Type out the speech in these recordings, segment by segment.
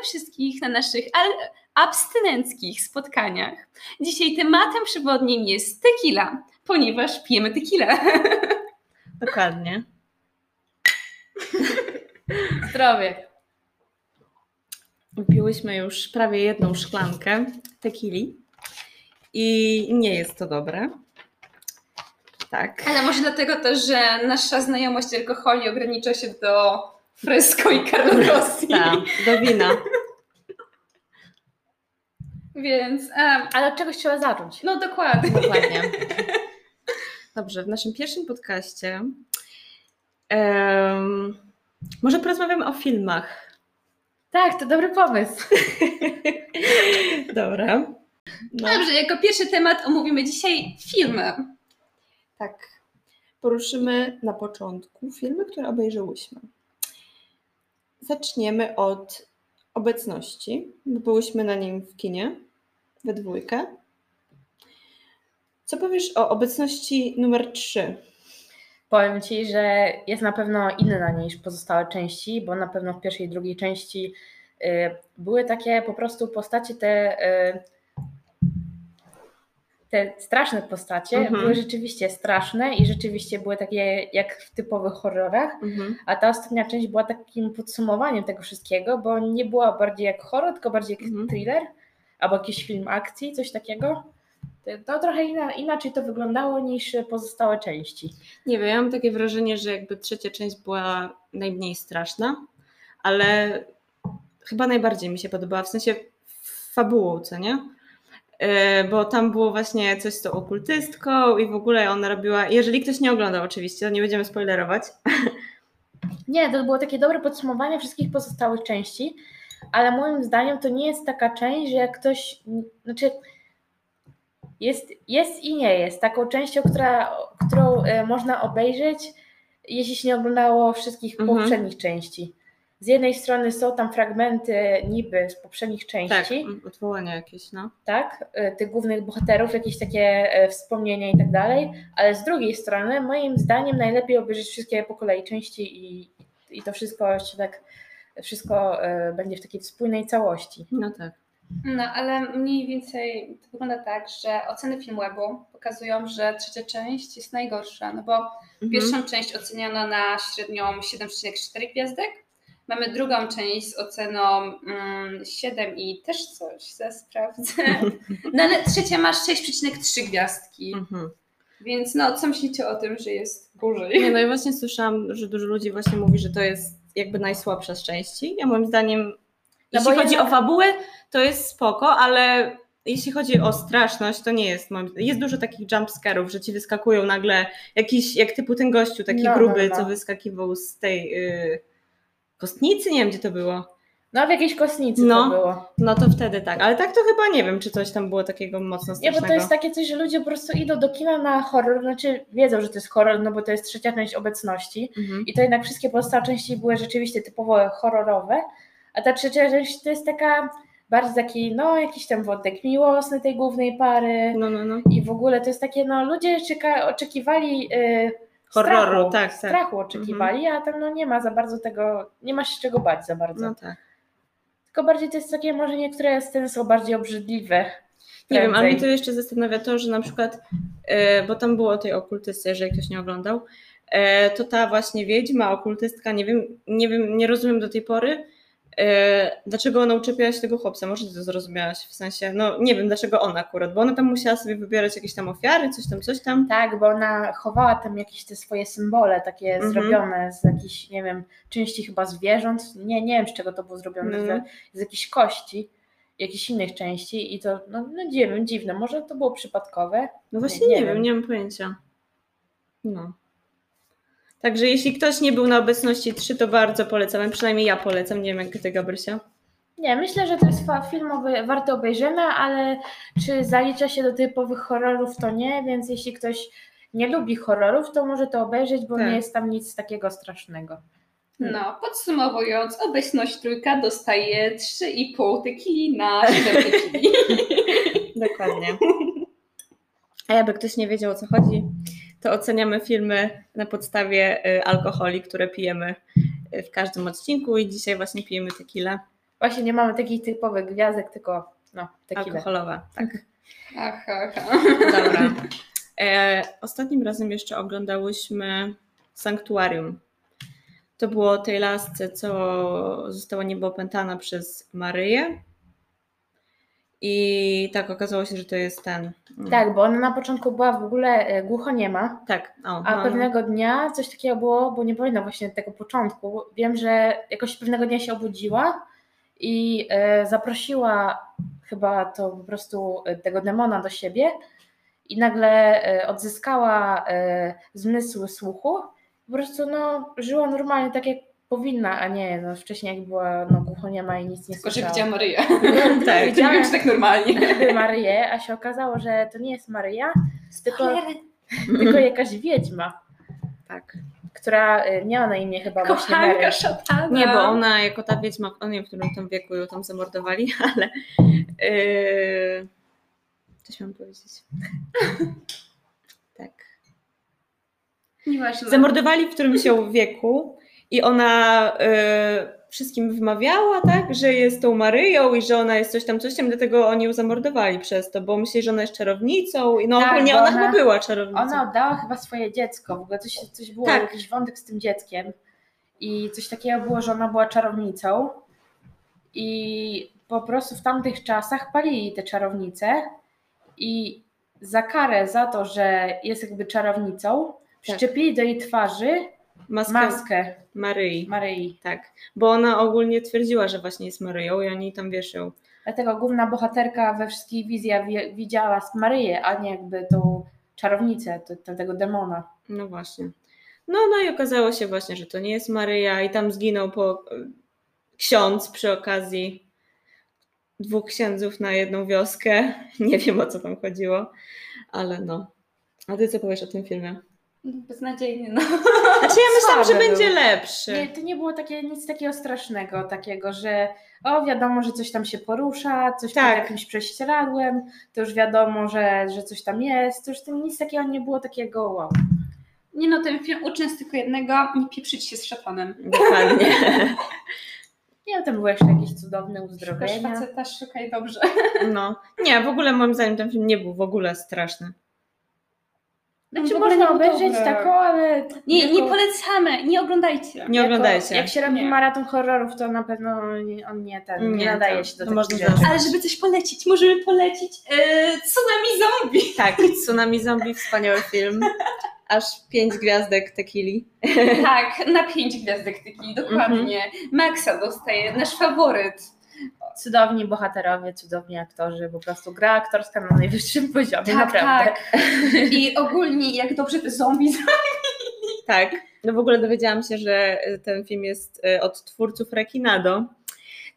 Witamy wszystkich na naszych abstynenckich spotkaniach. Dzisiaj tematem przewodnim jest tequila, ponieważ pijemy tequilę. Dokładnie. Zdrowie. Piłyśmy już prawie jedną szklankę tequili i nie jest to dobre. Tak. Ale może dlatego też, że nasza znajomość alkoholi ogranicza się do Fresko i Karlosji. Tak, do wina. Więc... Ale od czegoś trzeba zacząć. No dokładnie. Dobrze, w naszym pierwszym podcaście może porozmawiamy o filmach. Tak, to dobry pomysł. Dobra. No. Dobrze, jako pierwszy temat omówimy dzisiaj filmy. Tak, poruszymy na początku filmy, które obejrzałyśmy. Zaczniemy od Obecności, bo byłyśmy na nim w kinie, we dwójkę. Co powiesz o Obecności numer 3? Powiem Ci, że jest na pewno inna niż pozostałe części, bo na pewno w pierwszej i drugiej części były takie po prostu postacie te straszne postacie były rzeczywiście straszne i rzeczywiście były takie jak w typowych horrorach, a ta ostatnia część była takim podsumowaniem tego wszystkiego, bo nie była bardziej jak horror, tylko bardziej jak thriller albo jakiś film akcji, coś takiego. To trochę inaczej to wyglądało niż pozostałe części. Nie wiem, ja mam takie wrażenie, że jakby trzecia część była najmniej straszna, ale chyba najbardziej mi się podobała, w sensie fabułą, co nie? Bo tam było właśnie coś z tą okultystką i w ogóle ona robiła, jeżeli ktoś nie oglądał oczywiście, to nie będziemy spoilerować. Nie, to było takie dobre podsumowanie wszystkich pozostałych części, ale moim zdaniem to nie jest taka część, że jak ktoś, znaczy jest i nie jest taką częścią, którą można obejrzeć, jeśli się nie oglądało wszystkich poprzednich części. Z jednej strony są tam fragmenty niby z poprzednich części. Tak, odwołania jakieś, no. Tak, tych głównych bohaterów, jakieś takie wspomnienia i tak dalej, ale z drugiej strony moim zdaniem najlepiej obejrzeć wszystkie po kolei części i to wszystko się tak, wszystko będzie w takiej spójnej całości. No tak. No ale mniej więcej to wygląda tak, że oceny Filmwebu pokazują, że trzecia część jest najgorsza, no bo pierwszą część oceniono na średnią 7,4 gwiazdek. Mamy drugą część z oceną 7 i też coś, sprawdzę. No ale trzecia ma 6,3 gwiazdki. Więc no, co myślicie o tym, że jest gorzej? Nie, no i właśnie słyszałam, że dużo ludzi właśnie mówi, że to jest jakby najsłabsza z części. Ja moim zdaniem, jeśli chodzi o fabułę, to jest spoko, ale jeśli chodzi o straszność, to nie jest. Jest dużo takich jumpscare'ów, że ci wyskakują nagle jakiś, jak typu ten gościu, taki gruby. Co wyskakiwał z tej... kostnicy? Nie wiem, gdzie to było. No w jakiejś kostnicy to było. No to wtedy tak, ale tak to chyba nie wiem, czy coś tam było takiego mocno strasznego. Nie, bo to jest takie coś, że ludzie po prostu idą do kina na horror, znaczy wiedzą, że to jest horror, no bo to jest trzecia część Obecności i to jednak wszystkie pozostałe części były rzeczywiście typowo horrorowe, a ta trzecia część to jest taka bardziej taki, no jakiś tam wątek miłosny tej głównej pary i w ogóle to jest takie, no ludzie oczekiwali... horroru, tak. Strachu oczekiwali, a tam no nie ma za bardzo tego, nie ma się czego bać za bardzo. No tak. Tylko bardziej to jest takie, może niektóre sceny są bardziej obrzydliwe. Nie wiem, a mnie to jeszcze zastanawia to, że na przykład, bo tam było o tej okultystce, jeżeli ktoś nie oglądał, to ta właśnie wiedźma, okultystka, nie wiem, nie rozumiem do tej pory, dlaczego ona uczepiała się tego chłopca, może ty to zrozumiałaś, w sensie, no nie wiem dlaczego ona akurat, bo ona tam musiała sobie wybierać jakieś tam ofiary, coś tam. Tak, bo ona chowała tam jakieś te swoje symbole takie zrobione z jakichś, nie wiem, części chyba zwierząt, nie wiem z czego to było zrobione, z jakichś kości, jakichś innych części i to, no nie wiem, dziwne, może to było przypadkowe. No właśnie nie wiem, nie mam pojęcia. No. Także jeśli ktoś nie był na Obecności 3, to bardzo polecam, przynajmniej ja polecam, nie wiem jak ty, Gabrysia. Nie, myślę, że to jest film warto obejrzenia, ale czy zalicza się do typowych horrorów, to nie, więc jeśli ktoś nie lubi horrorów, to może to obejrzeć, bo nie jest tam nic takiego strasznego. No, podsumowując, Obecność 3 dostaje 3,5 tyki na 7 tyki. Dokładnie. A jakby ktoś nie wiedział o co chodzi, to oceniamy filmy na podstawie alkoholi, które pijemy w każdym odcinku i dzisiaj właśnie pijemy tequilę. Właśnie nie mamy takich typowych gwiazdek, tylko no, takie alkoholowe. Tak. Aha. Dobra. Ostatnim razem jeszcze oglądałyśmy Sanktuarium. To było o tej lasce, co została niebo opętana przez Maryję. I tak, okazało się, że to jest ten... Tak, bo ona na początku była w ogóle głuchoniema. Tak. A pewnego dnia coś takiego było, bo nie pamiętam właśnie tego początku. Wiem, że jakoś pewnego dnia się obudziła i zaprosiła chyba to po prostu tego demona do siebie i nagle odzyskała zmysł słuchu. Po prostu no, żyła normalnie tak jak powinna, a nie no, wcześniej jak była no, głuchoniema i nic nie słyszała. Tylko, że widziała Maryję. Tak, widziała tak normalnie. Maryję, a się okazało, że to nie jest Maryja, tylko jakaś wiedźma. Tak. Która miała na imię chyba właśnie Mary. Szatana. Nie, bo ona jako ta wiedźma, nie wiem w którym tam wieku ją tam zamordowali, ale coś mam powiedzieć. Tak. Nieważne. Zamordowali w którymś wieku i ona wszystkim wmawiała, tak, że jest tą Maryją i że ona jest coś tam, dlatego oni ją zamordowali przez to, bo myśleli, że ona jest czarownicą. No tak, ogólnie ona chyba była czarownicą. Ona oddała chyba swoje dziecko, w ogóle coś było, tak. Jakiś wątek z tym dzieckiem i coś takiego było, że ona była czarownicą i po prostu w tamtych czasach palili te czarownice i za karę za to, że jest jakby czarownicą, przyczepili do jej twarzy maskę Maryi. Tak, bo ona ogólnie twierdziła, że właśnie jest Maryją i oni tam wieszą. Dlatego główna bohaterka we wszystkich wizjach widziała Maryję, a nie jakby tą czarownicę, tego demona. No właśnie. No i okazało się właśnie, że to nie jest Maryja i tam zginął ksiądz przy okazji, 2 księdzów na jedną wioskę. Nie wiem, o co tam chodziło, ale no. A ty co powiesz o tym filmie? Beznadziejny, no. Znaczy ja myślałam, że będzie lepszy. Nie, to nie było nic takiego strasznego, takiego, że wiadomo, że coś tam się porusza, coś pod jakimś prześcieradłem, to już wiadomo, że coś tam jest, to już tam nic takiego nie było takiego wow. Nie no, ten film uczy nas tylko jednego, nie pieprzyć się z szatanem. Dokładnie. Nie, tam były jeszcze jakieś cudowne uzdrowienia. Szukasz faceta, szukaj dobrze. No, nie, w ogóle moim zdaniem ten film nie był w ogóle straszny. Znaczy można obejrzeć taką, ale... Nie polecamy, nie oglądajcie. Nie oglądajcie. Jak się robi maraton horrorów, to na pewno on nie nadaje się do tego. Ale żeby coś polecić, możemy polecić Tsunami Zombie. Tak, Tsunami Zombie, wspaniały film. Aż 5 gwiazdek tequili. Tak, na 5 gwiazdek tequili, dokładnie. Maxa dostaje, nasz faworyt. Cudowni bohaterowie, cudowni aktorzy, po prostu gra aktorska na najwyższym poziomie, tak, naprawdę. Tak. I ogólnie jak dobrze te zombie zabili. Tak, no w ogóle dowiedziałam się, że ten film jest od twórców Rekinado,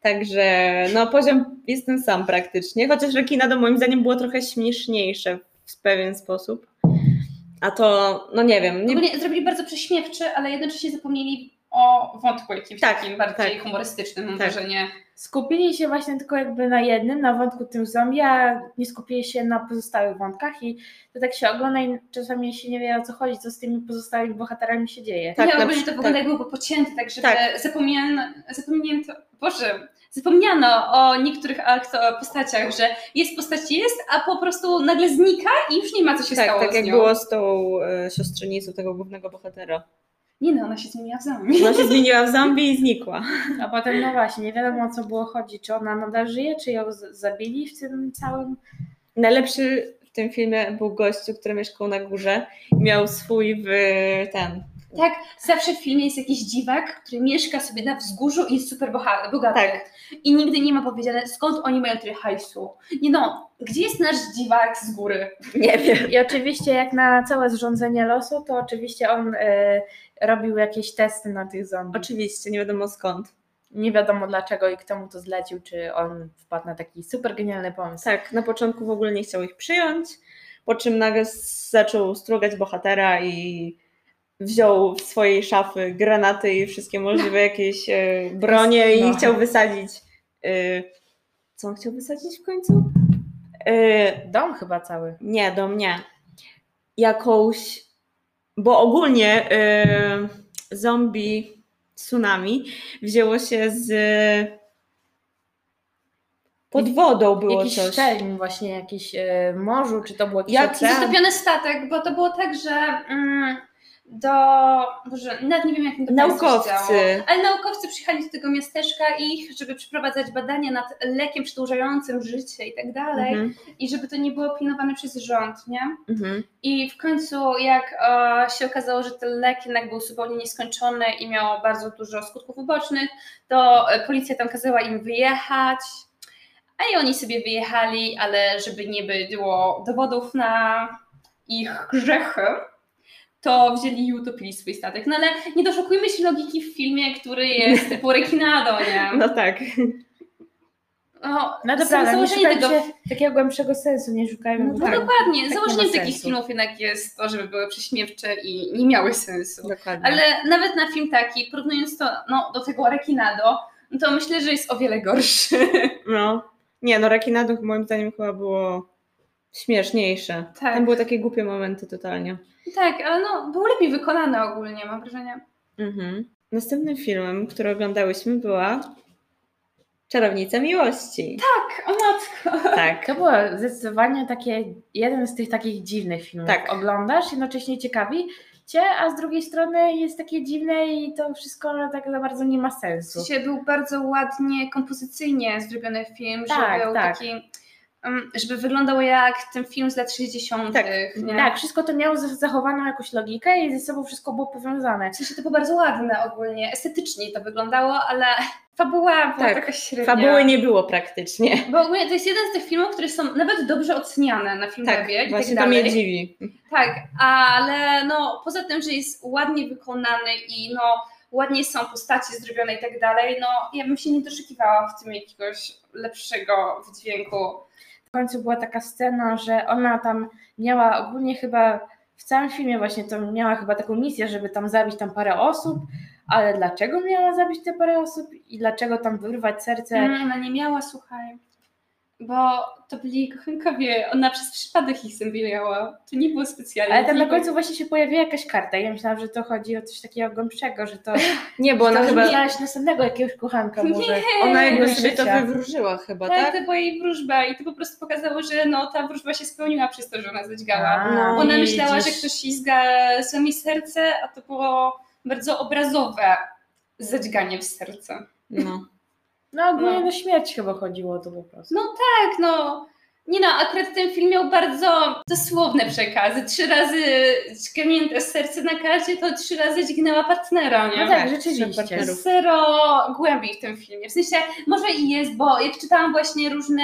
także no poziom jest ten sam praktycznie, chociaż Rekinado moim zdaniem było trochę śmieszniejsze w pewien sposób, a to no nie wiem. Ogólnie zrobili bardzo prześmiewczy, ale jednocześnie zapomnieli o wątku jakimś takim bardziej humorystycznym, mam wrażenie. Skupili się właśnie tylko jakby na jednym, na wątku tym zombie, a nie skupili się na pozostałych wątkach i to tak się ogląda i czasami się nie wie o co chodzi, co z tymi pozostałymi bohaterami się dzieje. Tak, no będzie to w ogóle jakby pocięte, tak żeby zapomniano o niektórych postaciach, że postać, a po prostu nagle znika i już nie ma co się stało z nią. Tak jak było z tą siostrzenicą tego głównego bohatera. Nie no, ona się zmieniła w zombie. Ona się zmieniła w zombie i znikła. A potem no właśnie, nie wiadomo o co było chodzi, czy ona nadal żyje, czy ją zabili w tym całym... Najlepszy w tym filmie był gościu, który mieszkał na górze i miał swój Tak, zawsze w filmie jest jakiś dziwak, który mieszka sobie na wzgórzu i jest super bogaty. Tak. I nigdy nie ma powiedziane, skąd oni mają tyle hajsu. Nie no, gdzie jest nasz dziwak z góry? Nie wiem. I oczywiście jak na całe zrządzenie losu, to oczywiście on robił jakieś testy na tych zombie. Oczywiście, nie wiadomo skąd. Nie wiadomo dlaczego i kto mu to zlecił, czy on wpadł na taki super genialny pomysł. Tak, na początku w ogóle nie chciał ich przyjąć, po czym nagle zaczął strugać bohatera i... wziął w swojej szafy granaty i wszystkie możliwe jakieś bronie i chciał wysadzić... Co on chciał wysadzić w końcu? Dom chyba cały. Nie, dom nie. Jakąś... Bo ogólnie zombie tsunami wzięło się z Pod wodą było jakiś coś. Jakiś szelm właśnie, jakiś morzu, czy to było jakiś ocean? Zatopiony statek, bo to było tak, że Boże, nawet nie wiem, jak to naukowcy. Ale naukowcy przyjechali do tego miasteczka i żeby przeprowadzać badania nad lekiem przedłużającym życie i tak dalej. I żeby to nie było pilnowane przez rząd, nie? I w końcu jak się okazało, że ten lek jednak był zupełnie nieskończony i miał bardzo dużo skutków ubocznych, to policja tam kazała im wyjechać. A i oni sobie wyjechali, ale żeby nie było dowodów na ich grzechy, to wzięli i utopili swój statek. No ale nie doszukujmy się logiki w filmie, który jest typu Rekinado, nie? No tak. No dobra, nie szukajcie takiego głębszego sensu, nie szukajmy. No tak, dokładnie, założeniem takich filmów jednak jest to, żeby były prześmiewcze i nie miały sensu. Dokładnie. Ale nawet na film taki, porównując to do tego Rekinado, no to myślę, że jest o wiele gorszy. No. Nie, no Rekinado moim zdaniem chyba było śmieszniejsze. Tak. Tam były takie głupie momenty totalnie. Tak, ale no było lepiej wykonane ogólnie, mam wrażenie. Następnym filmem, który oglądałyśmy, była Czarownica Miłości. Tak, o matko. Tak, to było zdecydowanie jeden z tych takich dziwnych filmów. Tak. Oglądasz, jednocześnie ciekawi cię, a z drugiej strony jest takie dziwne i to wszystko tak za bardzo nie ma sensu. Dzisiaj był bardzo ładnie, kompozycyjnie zrobiony film, tak, że był taki, żeby wyglądał jak ten film z lat 60. Tak, nie? Tak, wszystko to miało zachowaną jakąś logikę i ze sobą wszystko było powiązane. W sensie to było bardzo ładne ogólnie, estetycznie to wyglądało, ale fabuła była taka średnia. Fabuły nie było praktycznie. Bo ogólnie to jest jeden z tych filmów, które są nawet dobrze oceniane na filmie i tak dalej. To mnie dziwi. Tak, ale no poza tym, że jest ładnie wykonany i ładnie są postacie zrobione i tak dalej, ja bym się nie doszukiwała w tym jakiegoś lepszego wydźwięku. W końcu była taka scena, że ona tam miała ogólnie chyba w całym filmie właśnie to miała chyba taką misję, żeby tam zabić tam parę osób, ale dlaczego miała zabić te parę osób i dlaczego tam wyrwać serce? Ona nie miała, słuchaj, bo to byli jej kochankowie, ona przez przypadek ich zębiejała, to nie było specjalnie. Ale tam na końcu właśnie się pojawiła jakaś karta i ja myślałam, że to chodzi o coś takiego głębszego, że to... Nie, bo ona chyba... miałaś następnego jakiegoś kochanka może. Ona jakby sobie to wywróżyła chyba, tak? To była jej wróżba i to po prostu pokazało, że ta wróżba się spełniła przez to, że ona zadźgała. Ona myślała, że ktoś jej złamał mi serce, a to było bardzo obrazowe zadźganie w serce. Ogólnie na śmierć chyba chodziło to po prostu. Akurat ten film miał bardzo dosłowne przekazy. 3 razy dźgnięte serce na karcie, to 3 razy dźgnęła partnera, nie? No tak, rzeczywiście. Zero głębi w tym filmie. W sensie może i jest, bo jak czytałam właśnie różne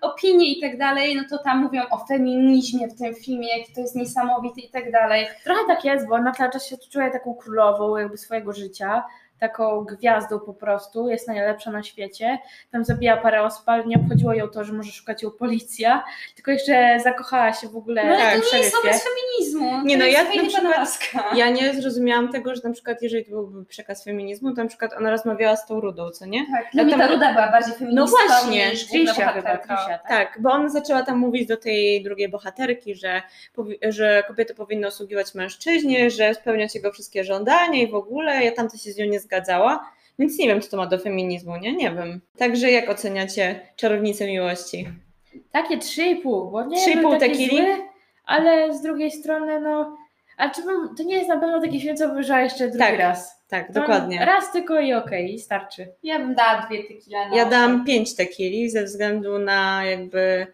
opinie i tak dalej, to tam mówią o feminizmie w tym filmie, jak to jest niesamowite i tak dalej. Trochę tak jest, bo ona cały czas się czuje taką królową jakby swojego życia, taką gwiazdą po prostu, jest najlepsza na świecie, tam zabija parę osób, ale nie obchodziło ją to, że może szukać ją policja, tylko jeszcze zakochała się w ogóle. No ale to nie jest obraz feminizmu, ja nie zrozumiałam tego, że na przykład jeżeli to byłby przekaz feminizmu, to na przykład ona rozmawiała z tą Rudą, co nie? Tak, dla mnie ta Ruda była bardziej feministką niż główna bohaterka. Tak, bo ona zaczęła tam mówić do tej drugiej bohaterki, że kobiety powinny usługiwać mężczyźnie, że spełniać jego wszystkie żądania i w ogóle, ja tam to się z nią nie zgadzała, więc nie wiem, co to ma do feminizmu, nie wiem. Także jak oceniacie Czarownicę Miłości? Takie 3,5, bo nie wiem, taki zły, ale z drugiej strony, to nie jest na pewno taki film, co wyższa jeszcze drugi raz. Tak, dokładnie. Raz tylko i okej, i starczy. Ja bym dała 2 tekile. Ja dałam 5 tekili ze względu na jakby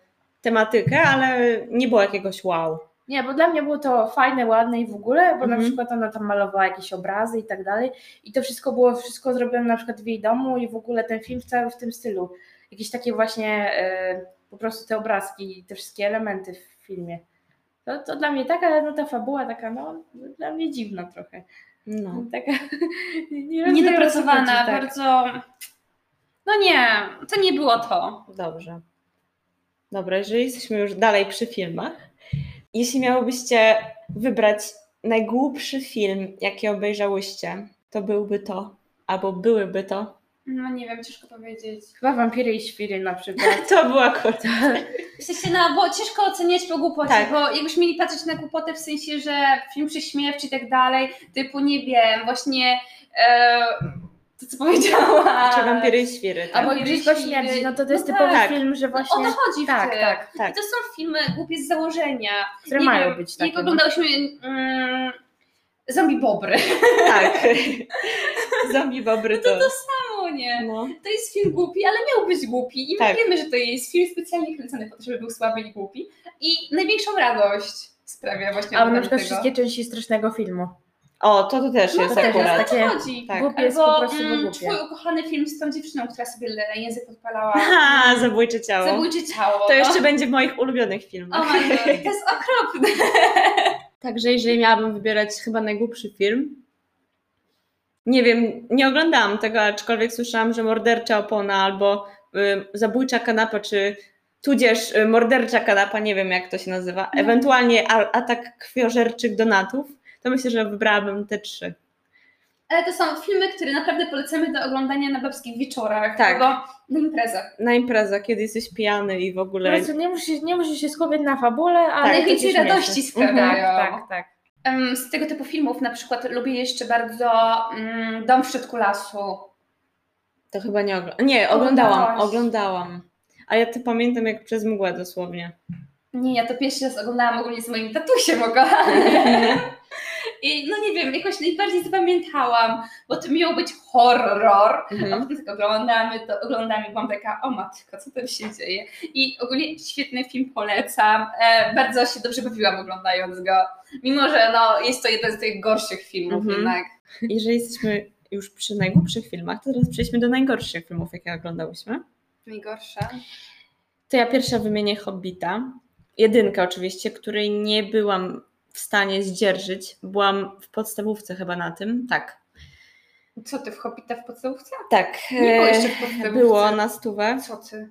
tematykę, ale nie było jakiegoś wow. Nie, bo dla mnie było to fajne, ładne i w ogóle, bo na przykład ona tam malowała jakieś obrazy i tak dalej i to wszystko było zrobione na przykład w jej domu i w ogóle ten film cały w tym stylu. Jakieś takie właśnie po prostu te obrazki i te wszystkie elementy w filmie. To dla mnie taka, ta fabuła taka, dla mnie dziwna trochę. Taka niedopracowana, bardzo... nie, to nie było to. Dobrze. Dobra, jeżeli jesteśmy już dalej przy filmach, jeśli miałybyście wybrać najgłupszy film, jaki obejrzałyście, to byłby to, albo byłyby to... nie wiem, ciężko powiedzieć. Chyba Wampiry i Świry na przykład. To była kota. W sensie, bo ciężko oceniać po głupocie, bo jakbyśmy mieli patrzeć na głupotę w sensie, że film prześmiewczy i tak dalej, typu nie wiem, właśnie... to, co powiedziałam. Czy Wampiry i Świry. Tak? Albo Igrzysko Śmierci, no to jest typowy film, że właśnie... No, o to chodzi tak. I to są filmy głupie z założenia. Które nie mają być takie. Jak oglądałyśmy... Zombie Bobry. Tak. Zombie Bobry to... No to samo, nie? No. To jest film głupi, ale miał być głupi. I my wiemy, że to jest film specjalnie kręcony po to, żeby był słaby i głupi. I największą radość sprawia właśnie... A na przykład tego. Wszystkie części strasznego filmu. O, to też jest akurat. Tak chodzi. Tak. Głupie jest po prostu głupie. Twój ukochany film z tą dziewczyną, która sobie język odpalała. Aha, Zabójcze Ciało. Zabójcze Ciało. To jeszcze będzie w moich ulubionych filmach. O my God, to jest okropne. Także jeżeli miałabym wybierać chyba najgłupszy film, nie wiem, nie oglądałam tego, aczkolwiek słyszałam, że Mordercza Opona albo Zabójcza Kanapa, czy tudzież Mordercza Kanapa, nie wiem jak to się nazywa, ewentualnie Atak Krwiożerczych Donatów, to myślę, że wybrałabym te trzy. Ale to są filmy, które naprawdę polecamy do oglądania na babskich wieczorach, albo na imprezach. Na imprezach, kiedy jesteś pijany i w ogóle... Po prostu nie musisz się skupić na fabule, ale... Najwięcej radości sprawiają. Tak. Z tego typu filmów na przykład lubię jeszcze bardzo Dom w Środku Lasu. To chyba nie oglądałam. Nie, oglądałam. A ja to pamiętam jak przez mgłę dosłownie. Nie, ja to pierwszy raz oglądałam ogólnie z moim tatusiem oglądałam. I no nie wiem, jakoś najbardziej zapamiętałam, bo to miał być horror, a potem tak oglądamy, byłam taka, o matko, co tam się dzieje. I ogólnie świetny film, polecam, bardzo się dobrze bawiłam oglądając go, mimo że jest to jeden z tych gorszych filmów jednak. Jeżeli jesteśmy już przy najgłupszych filmach, to teraz przejdźmy do najgorszych filmów, jakie oglądałyśmy. Najgorsza? To ja pierwsza wymienię Hobbita, jedynkę oczywiście, której nie byłam w stanie zdzierżyć. Byłam w podstawówce chyba na tym, tak. Co ty, w Hobbita w podstawówce? Tak. Nie było jeszcze w podstawówce. Było na stówę. Co ty?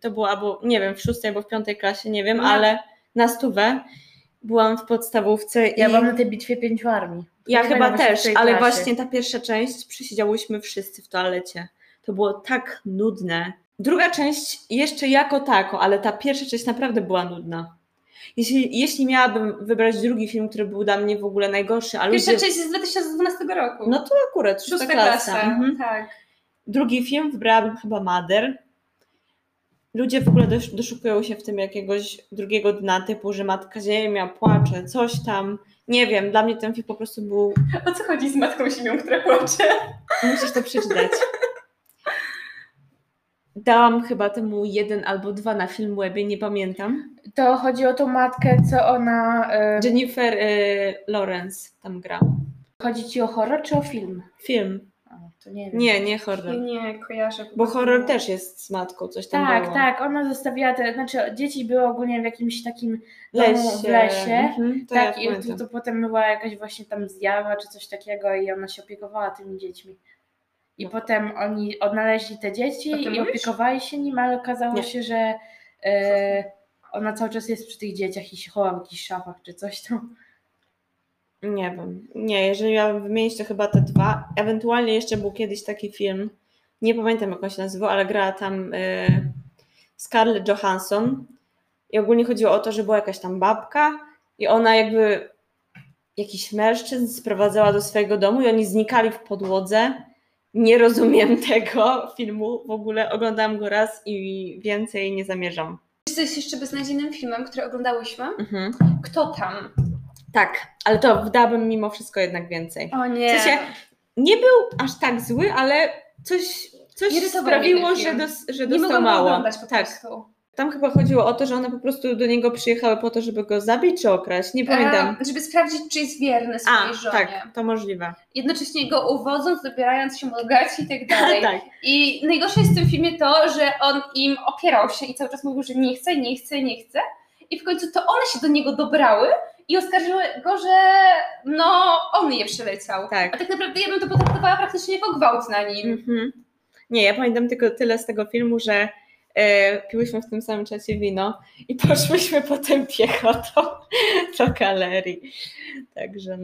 To było albo, nie wiem, w 6 albo w 5 klasie, nie wiem, ale na stówę byłam w podstawówce. Ja byłam na tej Bitwie Pięciu Armii. Ja chyba też, ale właśnie ta pierwsza część przysiedziałyśmy wszyscy w toalecie. To było tak nudne. Druga część jeszcze jako taką, ale ta pierwsza część naprawdę była nudna. Jeśli miałabym wybrać drugi film, który był dla mnie w ogóle najgorszy, ale pierwsza część jest z 2012 roku. No to akurat, 6 klasa. Tak. Drugi film wybrałabym chyba Mother. Ludzie w ogóle doszukują się w tym jakiegoś drugiego dna, typu, że matka ziemia płacze, coś tam. Nie wiem, dla mnie ten film po prostu był... O co chodzi z matką ziemią, która płacze? Musisz to przeczytać. Dałam chyba temu 1 albo 2 na film łebie, nie pamiętam. To chodzi o tą matkę, co ona... Jennifer Lawrence tam gra. Chodzi ci o horror czy o film? Film. To nie wiem. Nie horror. Nie kojarzę. Bo horror też jest z matką, coś tam było. Tak, ona zostawiła te... Znaczy dzieci były ogólnie w jakimś takim lesie. To tak, ja i to potem była jakaś właśnie tam zjawa czy coś takiego i ona się opiekowała tymi dziećmi. I potem oni odnaleźli te dzieci i opiekowali się nim, ale okazało się, że ona cały czas jest przy tych dzieciach i się chowa w jakichś szafach czy coś tam. Nie wiem. Nie, jeżeli miałabym wymienić, to chyba te 2. Ewentualnie jeszcze był kiedyś taki film, nie pamiętam jak on się nazywał, ale grała tam Scarlett Johansson i ogólnie chodziło o to, że była jakaś tam babka i ona jakby jakiś mężczyzn sprowadzała do swojego domu i oni znikali w podłodze. Nie rozumiem tego filmu, w ogóle oglądałam go raz i więcej nie zamierzam. Czy jest jeszcze beznadziejnym filmem, który oglądałyśmy? Kto tam? Tak, ale to wdałabym mimo wszystko jednak więcej. O nie. W sensie, nie był aż tak zły, ale coś sprawiło, że dostał mało. Oglądać po prostu. Tam chyba chodziło o to, że one po prostu do niego przyjechały po to, żeby go zabić czy okraść, nie pamiętam. Żeby sprawdzić, czy jest wierny swojej żonie. Tak, to możliwe. Jednocześnie go uwodząc, dobierając się do gaci i tak dalej. I najgorsze jest w tym filmie to, że on im opierał się i cały czas mówił, że nie chce. I w końcu to one się do niego dobrały i oskarżyły go, że on je przeleciał. Tak. A tak naprawdę ja bym to potraktowała praktycznie jako gwałt na nim. Nie, ja pamiętam tylko tyle z tego filmu, że piłyśmy w tym samym czasie wino i poszłyśmy potem piechotą do galerii. Także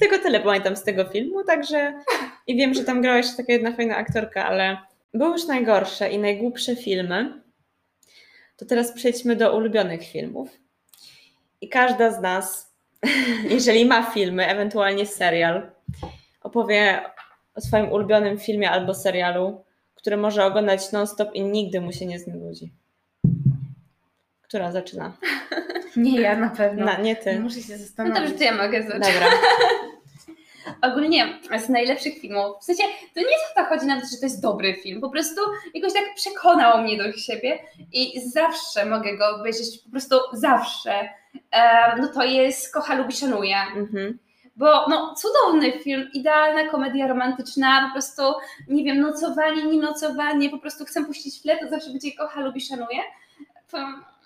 Tylko tyle pamiętam z tego filmu, także... I wiem, że tam grała jeszcze taka jedna fajna aktorka, ale były już najgorsze i najgłupsze filmy. To teraz przejdźmy do ulubionych filmów. I każda z nas, jeżeli ma filmy, ewentualnie serial, opowie o swoim ulubionym filmie albo serialu, który może oglądać non-stop i nigdy mu się nie znudzi. Która zaczyna? Nie ja na pewno. Nie ty. Muszę się zastanowić. No dobrze, to ja mogę zacząć. Dobra. Ogólnie z najlepszych filmów, w sensie to nie jest o to chodzi nawet, że to jest dobry film, po prostu jakoś tak przekonał mnie do siebie i zawsze mogę go obejrzeć, po prostu zawsze, no to jest Kocha, Lubi i Szanuje, bo no cudowny film, idealna komedia romantyczna, po prostu nie wiem, nocowanie, nie nocowanie, po prostu chcę puścić w tle, to zawsze będzie Kocha, Lubi i Szanuje.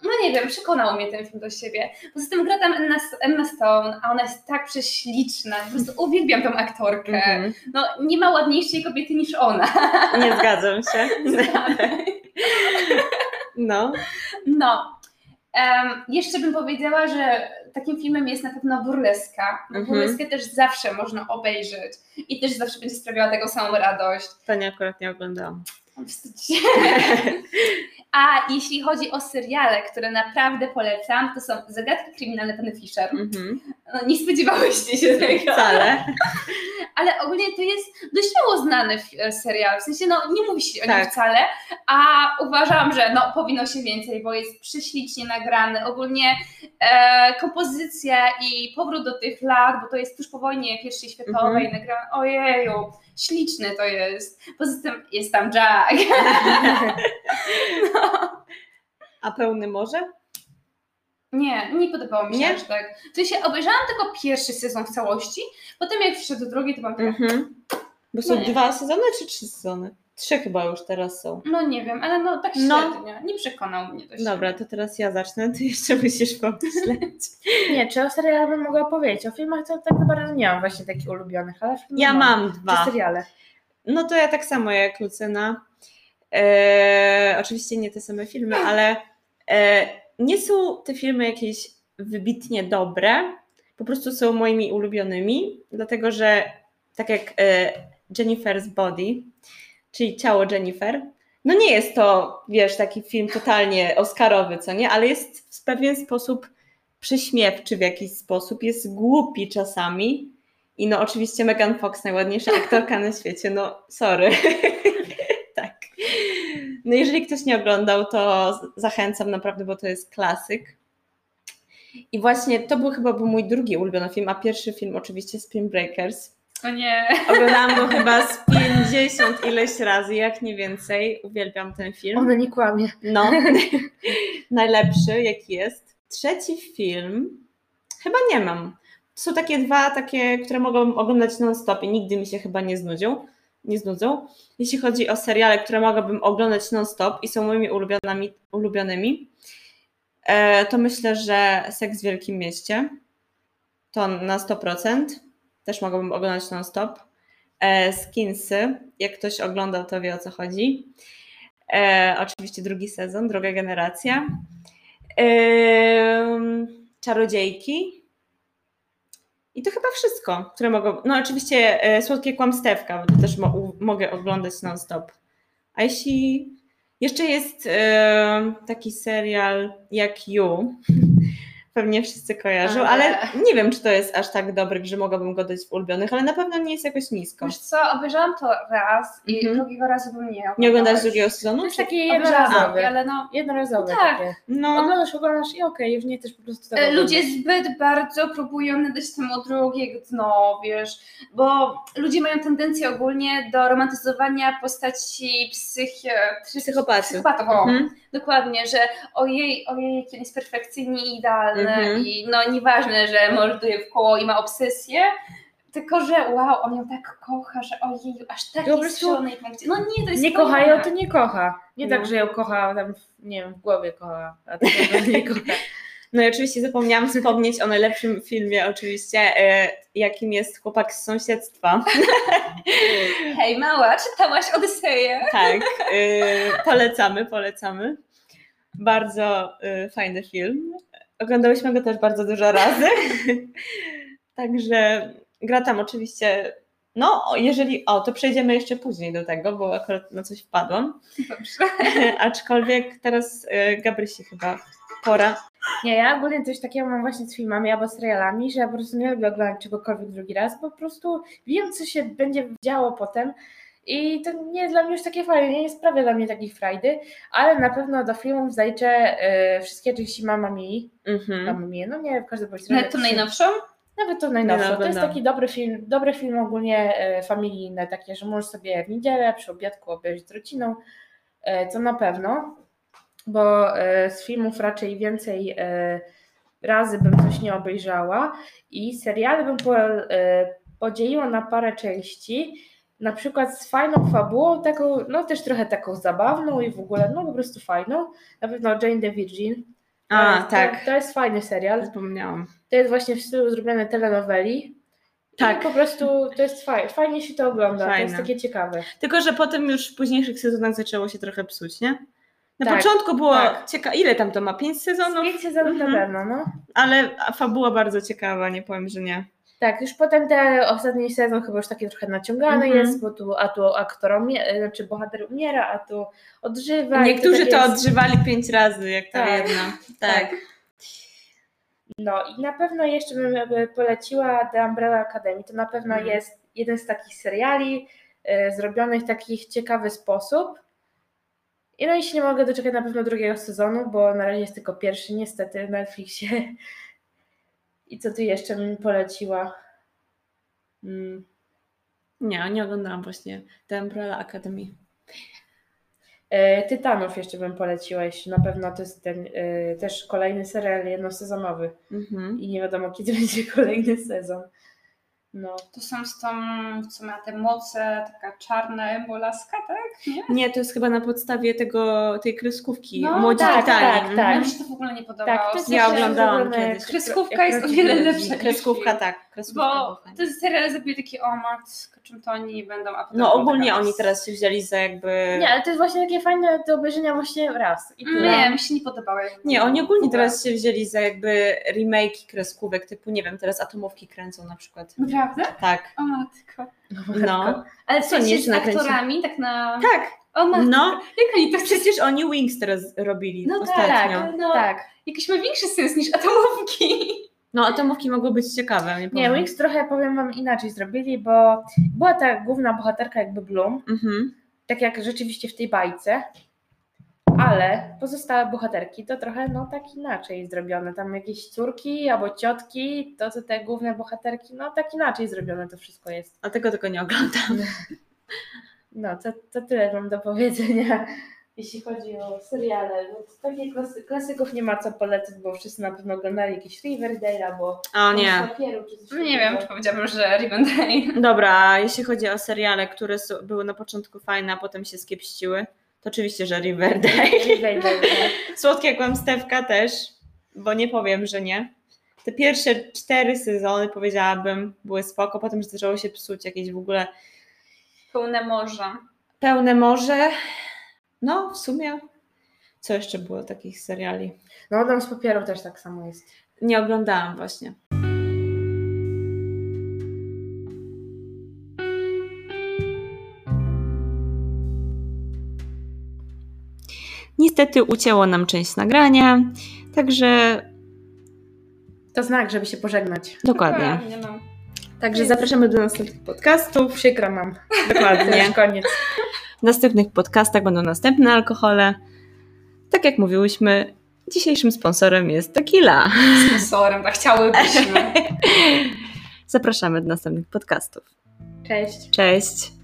No nie wiem, przekonał mnie ten film do siebie. Poza tym gra tam Emma Stone, a ona jest tak prześliczna. Po prostu uwielbiam tą aktorkę. No nie ma ładniejszej kobiety niż ona. Nie zgadzam się. No. Jeszcze bym powiedziała, że takim filmem jest na pewno Burleska. Burleskę też zawsze można obejrzeć i też zawsze będzie sprawiała taką samą radość. To nie akurat nie oglądałam. A jeśli chodzi o seriale, które naprawdę polecam, to są Zagadki Kryminalne Panny Fisher. No, nie spodziewałyście się tego. Wcale. Ale ogólnie to jest dość mało znany serial, w sensie no nie mówi się o nim wcale, a uważam, że no powinno się więcej, bo jest prześlicznie nagrany. Ogólnie kompozycja i powrót do tych lat, bo to jest tuż po wojnie I światowej, nagrany, ojeju, śliczne to jest. Poza tym jest tam Jack. A Pełny Morze? Nie podobało mi się aż tak. Czyli się obejrzałam tylko pierwszy sezon w całości, potem jak przyszedł drugi, to mam tak... Bo są dwa sezony czy trzy sezony? Trzy chyba już teraz są. No nie wiem, ale no tak średnio. Nie przekonał mnie to się. Dobra, to teraz ja zacznę, ty jeszcze musisz pomyśleć. Nie, czy o serialach bym mogła powiedzieć? O filmach to tak naprawdę nie mam właśnie takich ulubionych, ale ja mam dwa. Seriale. No to ja tak samo jak Lucyna. Oczywiście nie te same filmy, ale nie są te filmy jakieś wybitnie dobre, po prostu są moimi ulubionymi, dlatego że tak jak Jennifer's Body, czyli Ciało Jennifer, no nie jest to, wiesz, taki film totalnie oscarowy, co nie, ale jest w pewien sposób prześmiewczy w jakiś sposób, jest głupi czasami i no oczywiście Megan Fox, najładniejsza aktorka na świecie, no sorry. No jeżeli ktoś nie oglądał, to zachęcam naprawdę, bo to jest klasyk. I właśnie to był chyba mój drugi ulubiony film, a pierwszy film oczywiście Spring Breakers. O nie! Oglądałam go chyba z 50 ileś razy, jak nie więcej. Uwielbiam ten film. Ona nie kłamie. No, najlepszy jaki jest. Trzeci film chyba nie mam. To są takie dwa, które mogę oglądać non-stop i nigdy mi się chyba nie znudzą. Jeśli chodzi o seriale, które mogłabym oglądać non-stop i są moimi ulubionymi, to myślę, że Seks w Wielkim Mieście to na 100%. Też mogłabym oglądać non-stop. Skinsy, jak ktoś oglądał, to wie o co chodzi. Oczywiście drugi sezon, druga generacja. Czarodziejki. I to chyba wszystko, które mogą... No oczywiście Słodkie Kłamstewka, bo to też mogę oglądać non-stop. A jeśli... Jeszcze jest taki serial jak You. Pewnie wszyscy kojarzą, ale nie wiem, czy to jest aż tak dobry, że mogłabym go dać w ulubionych, ale na pewno nie jest jakoś nisko. Wiesz co, obejrzałam to raz i drugiego razu bym nie oglądała. Nie oglądasz drugiego sezonu? To jest taki jednorazowy, ale no... Jednorazowy. Tak. No. Oglądasz i okej, już nie też po prostu... Ludzie zbyt bardzo próbują nadać temu drugiego dno, wiesz, bo ludzie mają tendencję ogólnie do romantyzowania postaci psychopatów. Dokładnie, że ojej, on jest perfekcyjny i idealny. I no nieważne, że morduje w koło i ma obsesję, tylko że wow, on ją tak kocha, że ojej, aż tak jest szalonej punkcie. No nie, to jest nie kocha ją, to nie kocha. Tak, że ją kocha, tam nie wiem, w głowie kocha, a to nie kocha. No i oczywiście zapomniałam wspomnieć o najlepszym filmie, oczywiście, jakim jest Chłopak z sąsiedztwa. Hej mała, czytałaś Odyseję? Tak, polecamy. Bardzo fajny film. Oglądałyśmy go też bardzo dużo razy, także gra tam oczywiście, no jeżeli, to przejdziemy jeszcze później do tego, bo akurat na coś wpadłam. Dobrze. Aczkolwiek teraz Gabrysi chyba pora. Nie, ja ogólnie coś takiego mam właśnie z filmami albo z serialami, że ja po prostu nie lubię oglądać czegokolwiek drugi raz, bo po prostu wiem, co się będzie działo potem i to nie jest dla mnie już takie fajne, nie sprawia dla mnie takiej frajdy, ale na pewno do filmów zaliczę wszystkie części Mamma Mii. No nie, w każdym razie. Nawet to najnowszą? Nawet to najnowsze. To jest taki dobry film ogólnie familijny, takie, że możesz sobie w niedzielę przy obiadku obejrzeć z rodziną, to na pewno, bo z filmów raczej więcej razy bym coś nie obejrzała i serialy bym podzieliła na parę części, na przykład z fajną fabułą, taką, no też trochę taką zabawną i w ogóle, no po prostu fajną, na pewno Jane the Virgin. To jest fajny serial. Zapomniałam. To jest właśnie w stylu zrobione telenoweli. Tak. I po prostu to jest fajnie się to ogląda, fajne. To jest takie ciekawe. Tylko, że potem już w późniejszych sezonach zaczęło się trochę psuć, nie? Na początku było ciekawe, ile tam to ma? 5 sezonów? 5 sezonów na pewno, no. Ale fabuła bardzo ciekawa, nie powiem, że nie. Tak, już potem ten ostatni sezon chyba już taki trochę naciągany jest, bo tu aktor, znaczy bohater umiera, a tu odżywa. Niektórzy to odżywali 5 razy, jak ta jedna. Tak. No i na pewno jeszcze bym poleciła The Umbrella Academy. To na pewno jest jeden z takich seriali zrobionych w taki ciekawy sposób. I no i się nie mogę doczekać na pewno drugiego sezonu, bo na razie jest tylko pierwszy, niestety, na Netflixie. I co ty jeszcze mi poleciła? Nie oglądałam właśnie The Umbrella Academy. Tytanów jeszcze bym poleciła, jeśli na pewno to jest ten też kolejny serial jednosezonowy. I nie wiadomo, kiedy będzie kolejny sezon. No. To są z tą, co ma te moce, taka czarna Burleska, tak? Nie, to jest chyba na podstawie tej kreskówki. No, Młodzi Titanic. Tak. Mi się to w ogóle nie podobało. Tak, to jest ja oglądałam kiedyś. Kreskówka jest o wiele lepsza. Kreskówka, tak. Bo to jest serial zrobił taki matko, czym to oni będą... No ogólnie oni teraz się wzięli za jakby... Nie, ale to jest właśnie takie fajne do obejrzenia właśnie raz. I nie, mi się nie podobało. Nie, oni ogólnie teraz się wzięli za jakby remake'i kreskówek, typu nie wiem, teraz Atomówki kręcą na przykład. Naprawdę? Tak. O matko. No. Ale co, nie, z aktorami? Tak na... Tak. O matko. No. Jak oni to przecież oni Winx teraz robili ostatnio. Tak. Jakiś ma większy sens niż Atomówki. No, Atomówki mogły być ciekawe. Nie, Winx trochę, powiem wam, inaczej zrobili, bo była ta główna bohaterka jakby Bloom, tak jak rzeczywiście w tej bajce, ale pozostałe bohaterki to trochę tak inaczej zrobione. Tam jakieś córki albo ciotki, to te główne bohaterki, tak inaczej zrobione to wszystko jest. A tego tylko nie oglądam. No, to tyle mam do powiedzenia. Jeśli chodzi o seriale, no to takich klasyków nie ma co polecić, bo wszyscy na pewno oglądali jakieś Riverdale albo papieru czy coś. Nie wiem, czy powiedziałabym, że Riverdale. Dobra, jeśli chodzi o seriale, które były na początku fajne, a potem się skiepściły, to oczywiście, że Riverdale. Słodkie Kłamstewka też, bo nie powiem, że nie. Te pierwsze 4 sezony, powiedziałabym, były spoko, potem zaczęło się psuć jakieś w ogóle... Pełne morze... No, w sumie. Co jeszcze było takich seriali? No, Dom z papieru też tak samo jest. Nie oglądałam właśnie. Niestety ucięło nam część nagrania, także... To znak, żeby się pożegnać. Dokładnie. Także zapraszamy do następnych podcastów. Przykro mam. Dokładnie. Koniec. W następnych podcastach będą następne alkohole. Tak jak mówiłyśmy, dzisiejszym sponsorem jest tequila. Sponsorem, tak chciałybyśmy. Zapraszamy do następnych podcastów. Cześć.